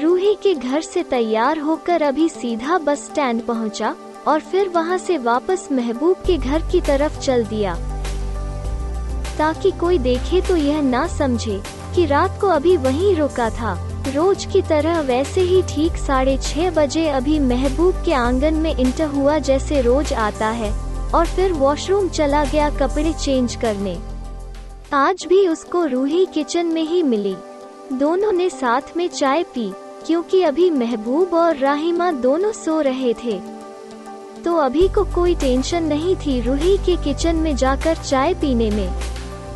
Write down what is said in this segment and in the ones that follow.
रूही के घर से तैयार होकर अभी सीधा बस स्टैंड पहुंचा और फिर वहां से वापस महबूब के घर की तरफ चल दिया ताकि कोई देखे तो यह ना समझे कि रात को अभी वहीं रुका था। रोज की तरह वैसे ही ठीक 6:30 बजे अभी महबूब के आंगन में इंटर हुआ जैसे रोज आता है और फिर वॉशरूम चला गया कपड़े चेंज करने। आज भी उसको रूही किचन में ही मिली। दोनों ने साथ में चाय पी क्योंकि अभी महबूब और राहिमा दोनों सो रहे थे तो अभी को कोई टेंशन नहीं थी रूही के किचन में जाकर चाय पीने में।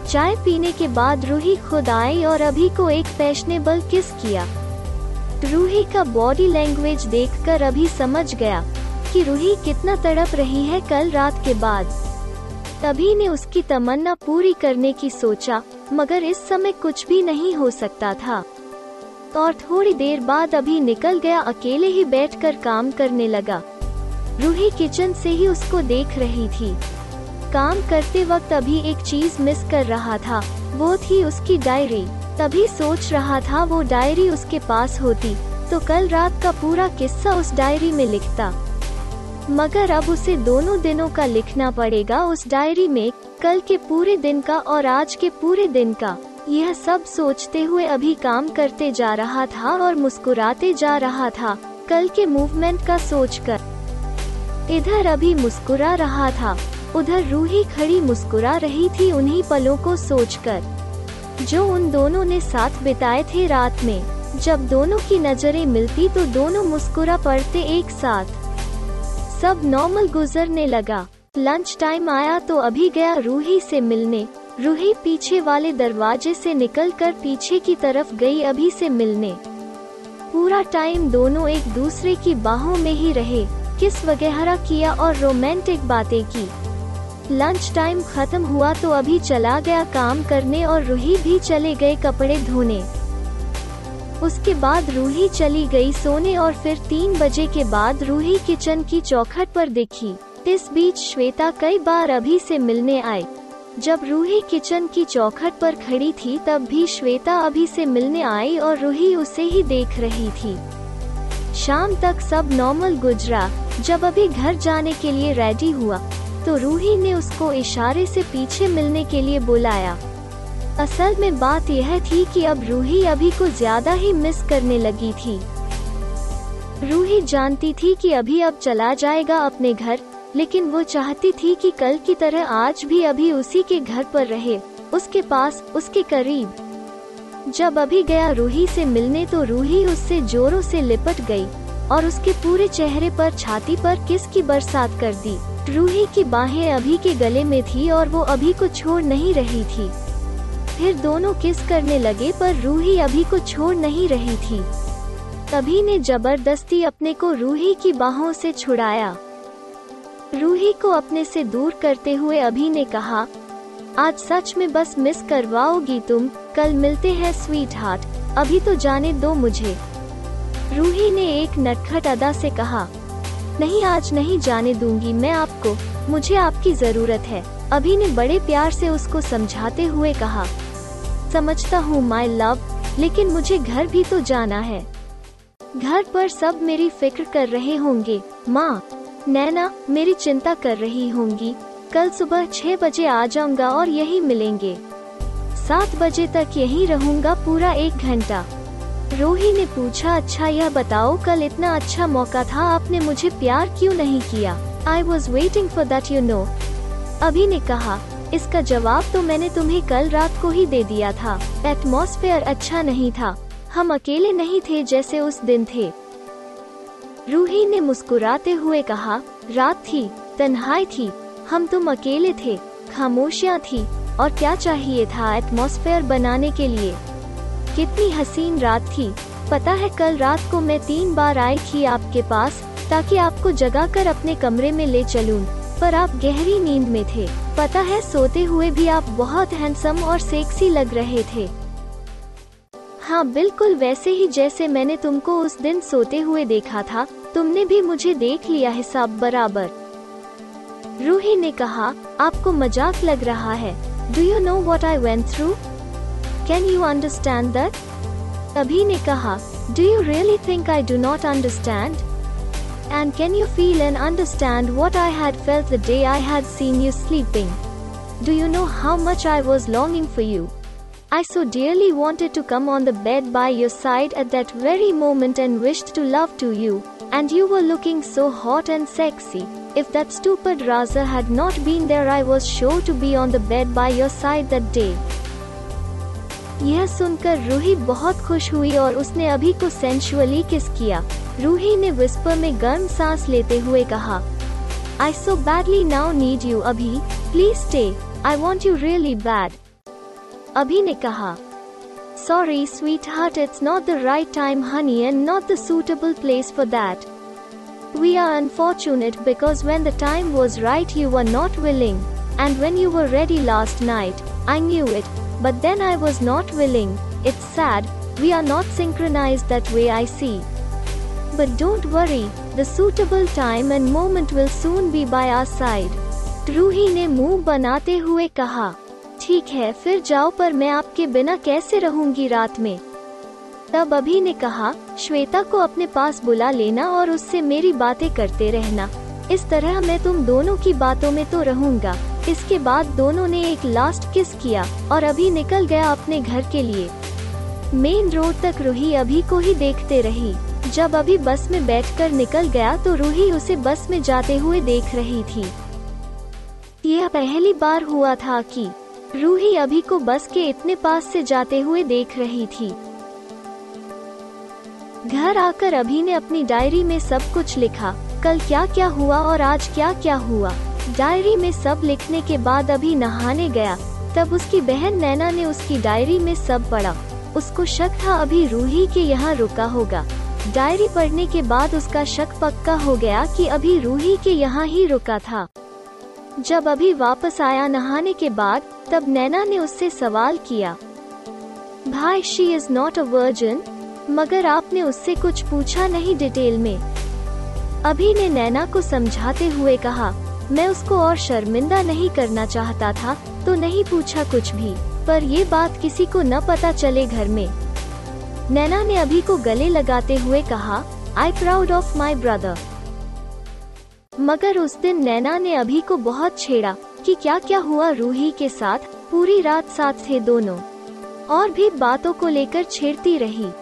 चाय पीने के बाद रूही खुद आई और अभी को एक फैशनेबल किस किया। रूही का बॉडी लैंग्वेज देखकर अभी समझ गया कि रूही कितना तड़प रही है कल रात के बाद। अभी ने उसकी तमन्ना पूरी करने की सोचा मगर इस समय कुछ भी नहीं हो सकता था और थोड़ी देर बाद अभी निकल गया। अकेले ही बैठकर काम करने लगा। रूही किचन से ही उसको देख रही थी। काम करते वक्त अभी एक चीज मिस कर रहा था, वो थी उसकी डायरी। तभी सोच रहा था वो डायरी उसके पास होती तो कल रात का पूरा किस्सा उस डायरी में लिखता, मगर अब उसे दोनों दिनों का लिखना पड़ेगा। उस डायरी में कल के पूरे दिन का और आज के पूरे दिन का। यह सब सोचते हुए अभी काम करते जा रहा था और मुस्कुराते जा रहा था कल के मूवमेंट का सोचकर। इधर अभी मुस्कुरा रहा था, उधर रूही खड़ी मुस्कुरा रही थी उन्हीं पलों को सोचकर जो उन दोनों ने साथ बिताए थे। रात में जब दोनों की नजरें मिलती तो दोनों मुस्कुरा पड़ते एक साथ। सब नॉर्मल गुजरने लगा। लंच टाइम आया तो अभी गया रूही से मिलने। रूही पीछे वाले दरवाजे से निकलकर पीछे की तरफ गई अभी से मिलने। पूरा टाइम दोनों एक दूसरे की बाहों में ही रहे, किस वगैरह किया और रोमांटिक बातें की। लंच टाइम खत्म हुआ तो अभी चला गया काम करने और रूही भी चले गए कपड़े धोने। उसके बाद रूही चली गई सोने और फिर 3 बजे के बाद रूही किचन की चौखट पर दिखी। इस बीच श्वेता कई बार अभी से मिलने आई। जब रूही किचन की चौखट पर खड़ी थी तब भी श्वेता अभी से मिलने आई और रूही उसे ही देख रही थी। शाम तक सब नॉर्मल गुजरा। जब अभी घर जाने के लिए रेडी हुआ तो रूही ने उसको इशारे से पीछे मिलने के लिए बुलाया। असल में बात यह थी कि अब रूही अभी को ज्यादा ही मिस करने लगी थी। रूही जानती थी कि अभी अब चला जाएगा अपने घर, लेकिन वो चाहती थी कि कल की तरह आज भी अभी उसी के घर पर रहे, उसके पास, उसके करीब। जब अभी गया रूही से मिलने तो रूही उससे जोरों से लिपट गई और उसके पूरे चेहरे पर, छाती पर किस की बरसात कर दी। रूही की बाहें अभी के गले में थी और वो अभी को छोड़ नहीं रही थी। फिर दोनों किस करने लगे पर रूही अभी को छोड़ नहीं रही थी। अभी ने जबरदस्ती अपने को रूही की बाहों से छुड़ाया। रूही को अपने से दूर करते हुए अभी ने कहा, आज सच में बस मिस करवाओगी तुम, कल मिलते हैं स्वीट हार्ट, अभी तो जाने दो मुझे। रूही ने एक नटखट अदा से कहा, नहीं आज नहीं जाने दूंगी मैं आपको, मुझे आपकी जरूरत है। अभी ने बड़े प्यार से उसको समझाते हुए कहा, समझता हूँ माय लव, लेकिन मुझे घर भी तो जाना है। घर पर सब मेरी फिक्र कर रहे होंगे, माँ, नैना मेरी चिंता कर रही होंगी। कल सुबह 6 बजे आ जाऊंगा और यही मिलेंगे। 7 बजे तक यही रहूंगा पूरा 1 घंटा। रूही ने पूछा, अच्छा यह बताओ कल इतना अच्छा मौका था आपने मुझे प्यार क्यों नहीं किया? I was waiting for that you know. Abhi ने कहा, इसका जवाब तो मैंने तुम्हें कल रात को ही दे दिया था। एटमॉस्फेयर अच्छा नहीं था, हम अकेले नहीं थे जैसे उस दिन थे। रूही ने मुस्कुराते हुए कहा, रात थी, तन्हाई थी, हम तुम अकेले थे, खामोशियाँ थी, और क्या चाहिए था एटमॉस्फेयर बनाने के लिए। कितनी हसीन रात थी। पता है कल रात को मैं 3 बार आई थी आपके पास ताकि आपको जगाकर अपने कमरे में ले चलूं, पर आप गहरी नींद में थे। पता है सोते हुए भी आप बहुत हैंडसम और सेक्सी लग रहे थे। हाँ बिल्कुल वैसे ही जैसे मैंने तुमको उस दिन सोते हुए देखा था, तुमने भी मुझे देख लिया, हिसाब बराबर। रूही ने कहा, आपको मजाक लग रहा है। Do you know what I went through? Can you understand that? Abhi ने कहा, Do you really think I do not understand? And can you feel and understand what I had felt the day I had seen you sleeping? Do you know how much I was longing for you? I so dearly wanted to come on the bed by your side at that very moment and wished to love to you, and you were looking so hot and sexy. If that stupid Raza had not been there, I was sure to be on the bed by your side that day. यह सुनकर रूही बहुत खुश हुई और उसने अभी को sensually किस किया। रूही ने विस्पर में गर्म सांस लेते हुए कहा, I so badly now need you अभी, please stay, I want you really bad. अभी ने कहा, Sorry sweetheart, it's not the right time honey and not the suitable place for that. We are unfortunate because when the time was right you were not willing, and when you were ready last night, I knew it, but then I was not willing. It's sad, we are not synchronized that way I see. But don't worry, the suitable time and moment will soon be by our side. Ruhi ने मुंह बनाते हुए कहा, ठीक है फिर जाओ, पर मैं आपके बिना कैसे रहूंगी रात में। तब अभी ने कहा, श्वेता को अपने पास बुला लेना और उससे मेरी बातें करते रहना, इस तरह मैं तुम दोनों की बातों में तो रहूंगा। इसके बाद दोनों ने एक लास्ट किस किया और अभी निकल गया अपने घर के लिए। मेन रोड तक रूही अभी को ही देखते रही। जब अभी बस में बैठकर निकल गया तो रूही उसे बस में जाते हुए देख रही थी। यह पहली बार हुआ था कि रूही अभी को बस के इतने पास से जाते हुए देख रही थी। घर आकर अभी ने अपनी डायरी में सब कुछ लिखा, कल क्या क्या हुआ और आज क्या क्या हुआ। डायरी में सब लिखने के बाद अभी नहाने गया, तब उसकी बहन नैना ने उसकी डायरी में सब पढ़ा। उसको शक था अभी रूही के यहाँ रुका होगा। डायरी पढ़ने के बाद उसका शक पक्का हो गया कि अभी रूही के यहाँ ही रुका था। जब अभी वापस आया नहाने के बाद, तब नैना ने उससे सवाल किया, भाई she is not a virgin, मगर आपने उससे कुछ पूछा नहीं डिटेल में। अभी ने नैना को समझाते हुए कहा, मैं उसको और शर्मिंदा नहीं करना चाहता था तो नहीं पूछा कुछ भी, पर ये बात किसी को न पता चले घर में। नैना ने अभी को गले लगाते हुए कहा, I proud of my brother. मगर उस दिन नैना ने अभी को बहुत छेड़ा कि क्या क्या हुआ रूही के साथ, पूरी रात साथ थे दोनों, और भी बातों को लेकर छेड़ती रही।